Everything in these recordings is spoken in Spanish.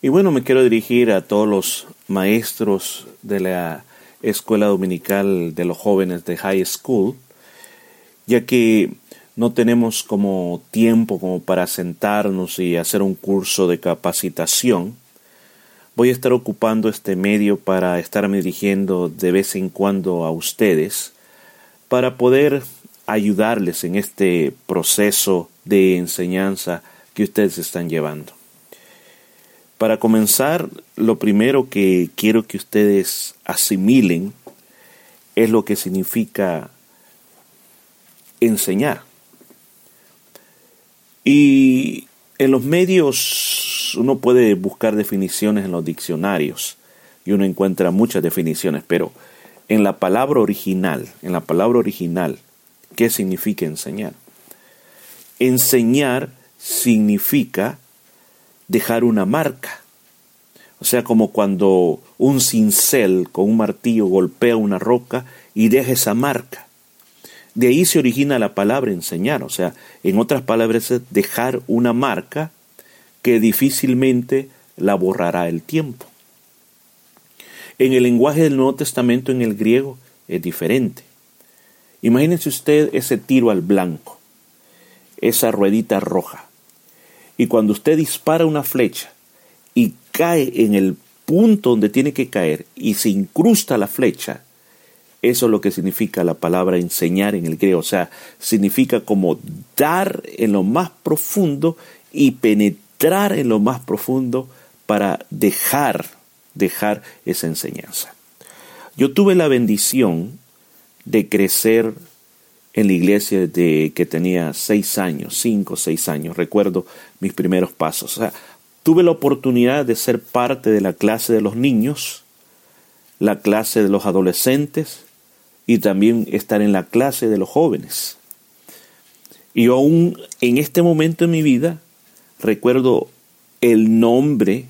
Y bueno, me quiero dirigir a todos los maestros de la Escuela Dominical de los Jóvenes de High School, ya que no tenemos como tiempo como para sentarnos y hacer un curso de capacitación. Voy a estar ocupando este medio para estarme dirigiendo de vez en cuando a ustedes para poder ayudarles en este proceso de enseñanza que ustedes están llevando. Para comenzar, lo primero que quiero que ustedes asimilen es lo que significa enseñar. Y en los medios uno puede buscar definiciones en los diccionarios y uno encuentra muchas definiciones, pero en la palabra original, ¿qué significa enseñar? Enseñar significa dejar una marca. O sea, como cuando un cincel con un martillo golpea una roca y deja esa marca. De ahí se origina la palabra enseñar. O sea, en otras palabras es dejar una marca que difícilmente la borrará el tiempo. En el lenguaje del Nuevo Testamento, en el griego, es diferente. Imagínense usted ese tiro al blanco, esa ruedita roja. Y cuando usted dispara una flecha y cae en el punto donde tiene que caer y se incrusta la flecha, eso es lo que significa la palabra enseñar en el griego. O sea, significa como dar en lo más profundo y penetrar en lo más profundo para dejar esa enseñanza. Yo tuve la bendición de crecer en la iglesia desde que tenía 6 años, recuerdo mis primeros pasos. O sea, tuve la oportunidad de ser parte de la clase de los niños, la clase de los adolescentes y también estar en la clase de los jóvenes. Y yo aún en este momento de mi vida recuerdo el nombre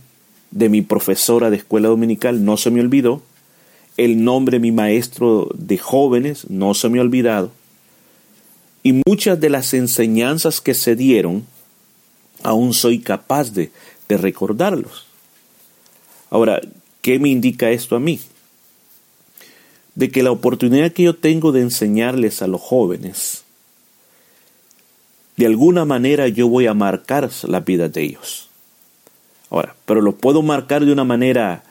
de mi profesora de escuela dominical, no se me olvidó. El nombre de mi maestro de jóvenes, no se me ha olvidado. Y muchas de las enseñanzas que se dieron, aún soy capaz de recordarlos. Ahora, ¿qué me indica esto a mí? De que la oportunidad que yo tengo de enseñarles a los jóvenes, de alguna manera yo voy a marcar la vida de ellos. Ahora, pero lo puedo marcar de una manera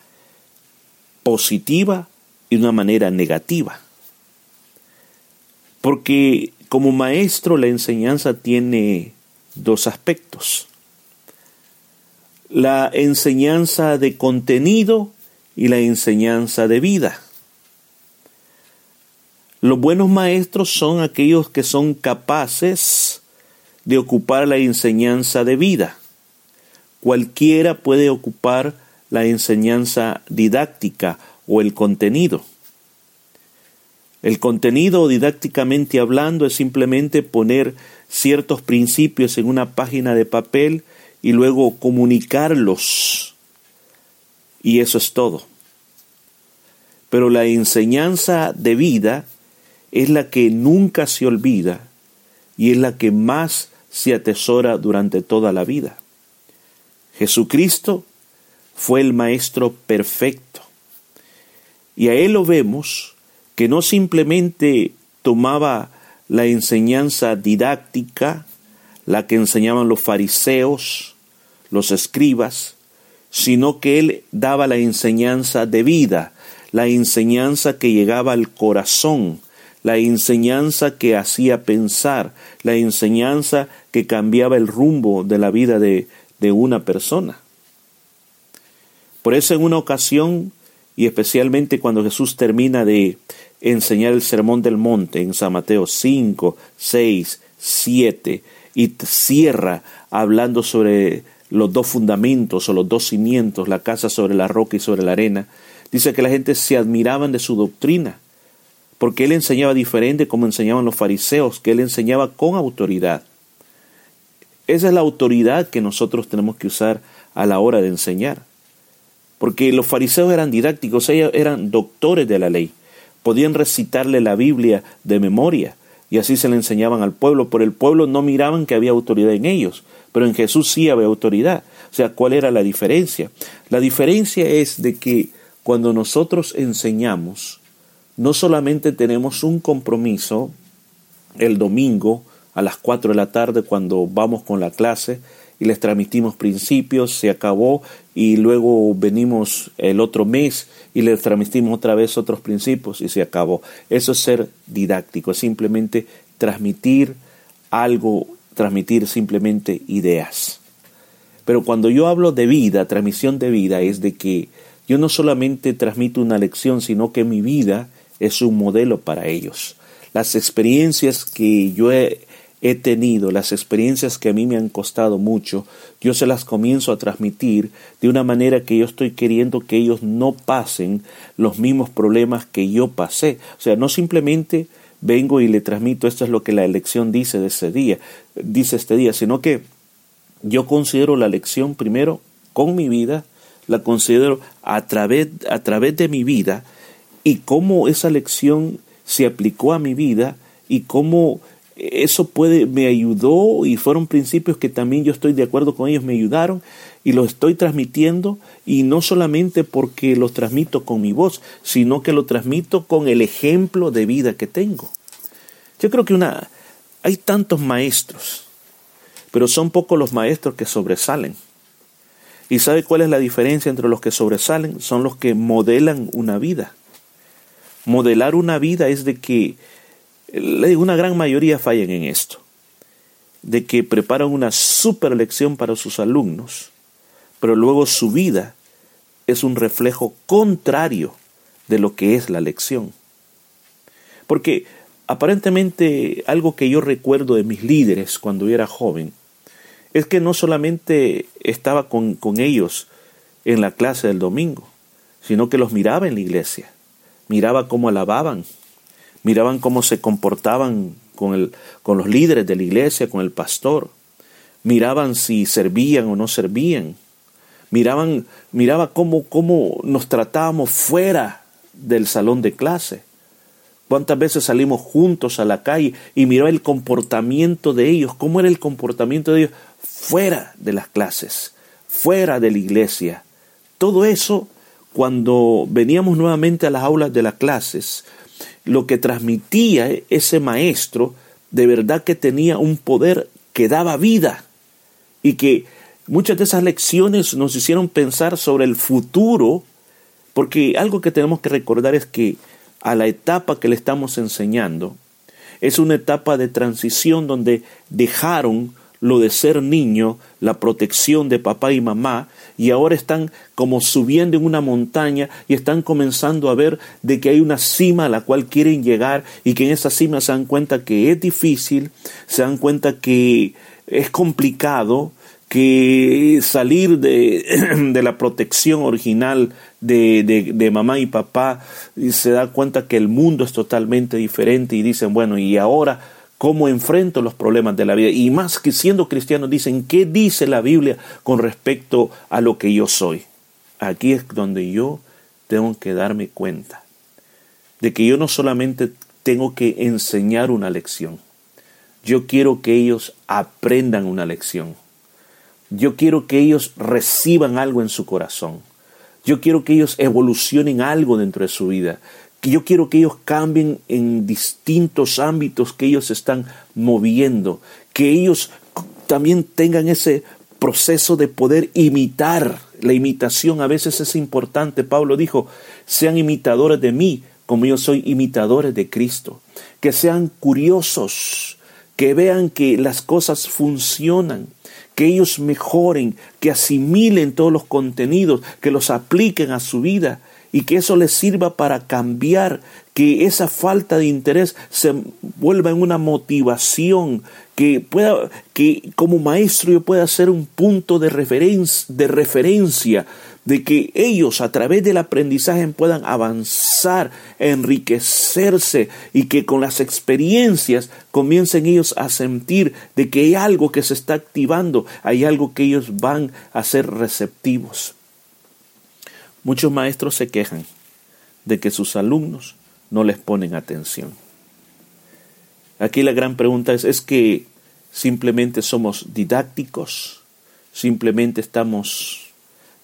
positiva y de una manera negativa. Porque como maestro, la enseñanza tiene dos aspectos. La enseñanza de contenido y la enseñanza de vida. Los buenos maestros son aquellos que son capaces de ocupar la enseñanza de vida. Cualquiera puede ocupar la enseñanza didáctica o el contenido. El contenido, didácticamente hablando, es simplemente poner ciertos principios en una página de papel y luego comunicarlos. Y eso es todo. Pero la enseñanza de vida es la que nunca se olvida y es la que más se atesora durante toda la vida. Jesucristo fue el maestro perfecto. Y a él lo vemos que no simplemente tomaba la enseñanza didáctica, la que enseñaban los fariseos, los escribas, sino que él daba la enseñanza de vida, la enseñanza que llegaba al corazón, la enseñanza que hacía pensar, la enseñanza que cambiaba el rumbo de la vida de una persona. Por eso en una ocasión, y especialmente cuando Jesús termina de enseñar el Sermón del Monte en San Mateo 5, 6, 7 y cierra hablando sobre los dos fundamentos o los dos cimientos, la casa sobre la roca y sobre la arena, dice que la gente se admiraban de su doctrina porque él enseñaba diferente como enseñaban los fariseos, que él enseñaba con autoridad. Esa es la autoridad que nosotros tenemos que usar a la hora de enseñar. Porque los fariseos eran didácticos, ellos eran doctores de la ley, podían recitarle la Biblia de memoria, y así se le enseñaban al pueblo, pero el pueblo no miraban que había autoridad en ellos, pero en Jesús sí había autoridad. O sea, ¿cuál era la diferencia? La diferencia es de que cuando nosotros enseñamos, no solamente tenemos un compromiso el domingo a las 4 de la tarde cuando vamos con la clase y les transmitimos principios, se acabó, y luego venimos el otro mes y les transmitimos otra vez otros principios y se acabó. Eso es ser didáctico, es simplemente transmitir algo, transmitir simplemente ideas. Pero cuando yo hablo de vida, transmisión de vida, es de que yo no solamente transmito una lección, sino que mi vida es un modelo para ellos. Las experiencias que yo he tenido, las experiencias que a mí me han costado mucho, yo se las comienzo a transmitir de una manera que yo estoy queriendo que ellos no pasen los mismos problemas que yo pasé. O sea, no simplemente vengo y le transmito esto es lo que la lección dice de ese día, dice este día, sino que yo considero la lección primero con mi vida, la considero a través de mi vida y cómo esa lección se aplicó a mi vida y cómo eso me ayudó, y fueron principios que también yo estoy de acuerdo con ellos, me ayudaron y los estoy transmitiendo, y no solamente porque los transmito con mi voz, sino que lo transmito con el ejemplo de vida que tengo. Yo creo que hay tantos maestros, pero son pocos los maestros que sobresalen. ¿Y sabe cuál es la diferencia entre los que sobresalen? Son los que modelan una vida. Modelar una vida es de que una gran mayoría fallan en esto, de que preparan una super lección para sus alumnos, pero luego su vida es un reflejo contrario de lo que es la lección. Porque aparentemente algo que yo recuerdo de mis líderes cuando yo era joven es que no solamente estaba con ellos en la clase del domingo, sino que los miraba en la iglesia, miraba cómo alababan, miraban cómo se comportaban con los líderes de la iglesia, con el pastor. Miraban si servían o no servían. Miraba cómo nos tratábamos fuera del salón de clase. Cuántas veces salimos juntos a la calle y miraba el comportamiento de ellos. Cómo era el comportamiento de ellos fuera de las clases, fuera de la iglesia. Todo eso, cuando veníamos nuevamente a las aulas de las clases, lo que transmitía ese maestro de verdad que tenía un poder que daba vida, y que muchas de esas lecciones nos hicieron pensar sobre el futuro, porque algo que tenemos que recordar es que a la etapa que le estamos enseñando es una etapa de transición donde dejaron lo de ser niño, la protección de papá y mamá, y ahora están como subiendo en una montaña y están comenzando a ver de que hay una cima a la cual quieren llegar, y que en esa cima se dan cuenta que es difícil, se dan cuenta que es complicado, que salir de la protección original de mamá y papá, y se da cuenta que el mundo es totalmente diferente, y dicen, bueno, y ahora cómo enfrento los problemas de la vida. Y más que siendo cristianos dicen, ¿qué dice la Biblia con respecto a lo que yo soy? Aquí es donde yo tengo que darme cuenta de que yo no solamente tengo que enseñar una lección. Yo quiero que ellos aprendan una lección. Yo quiero que ellos reciban algo en su corazón. Yo quiero que ellos evolucionen algo dentro de su vida. Yo quiero que ellos cambien en distintos ámbitos que ellos están moviendo, que ellos también tengan ese proceso de poder imitar. La imitación a veces es importante. Pablo dijo, sean imitadores de mí, como yo soy imitadores de Cristo. Que sean curiosos, que vean que las cosas funcionan, que ellos mejoren, que asimilen todos los contenidos, que los apliquen a su vida, y que eso les sirva para cambiar, que esa falta de interés se vuelva en una motivación, que como maestro yo pueda ser un punto de referencia, de que ellos a través del aprendizaje puedan avanzar, enriquecerse, y que con las experiencias comiencen ellos a sentir de que hay algo que se está activando, hay algo que ellos van a ser receptivos. Muchos maestros se quejan de que sus alumnos no les ponen atención. Aquí la gran pregunta ¿es que simplemente somos didácticos? ¿Simplemente estamos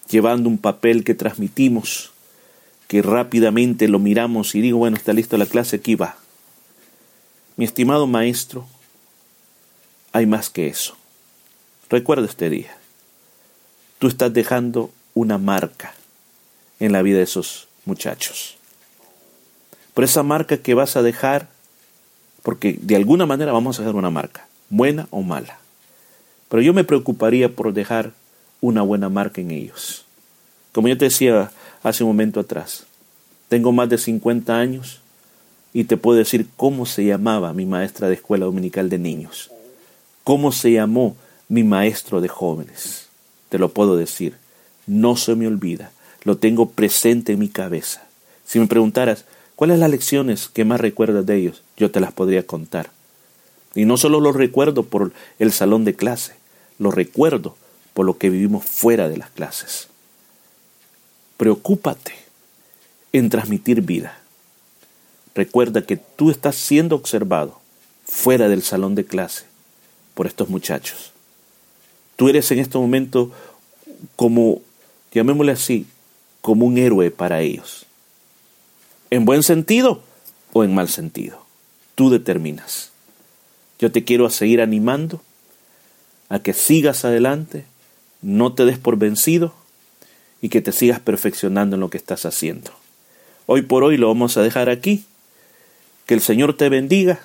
llevando un papel que transmitimos, que rápidamente lo miramos y digo, bueno, está lista la clase, aquí va? Mi estimado maestro, hay más que eso. Recuerda este día. Tú estás dejando una marca en la vida de esos muchachos. Por esa marca que vas a dejar, porque de alguna manera vamos a dejar una marca, buena o mala. Pero yo me preocuparía por dejar una buena marca en ellos. Como yo te decía hace un momento atrás, tengo más de 50 años y te puedo decir cómo se llamaba mi maestra de escuela dominical de niños, cómo se llamó mi maestro de jóvenes. Te lo puedo decir, no se me olvida, lo tengo presente en mi cabeza. Si me preguntaras, ¿cuáles son las lecciones que más recuerdas de ellos? Yo te las podría contar. Y no solo los recuerdo por el salón de clase, los recuerdo por lo que vivimos fuera de las clases. Preocúpate en transmitir vida. Recuerda que tú estás siendo observado fuera del salón de clase por estos muchachos. Tú eres en este momento como, llamémosle así, como un héroe para ellos. ¿En buen sentido o en mal sentido? Tú determinas. Yo te quiero seguir animando a que sigas adelante, no te des por vencido y que te sigas perfeccionando en lo que estás haciendo. Hoy por hoy lo vamos a dejar aquí. Que el Señor te bendiga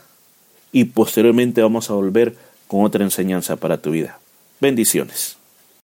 y posteriormente vamos a volver con otra enseñanza para tu vida. Bendiciones.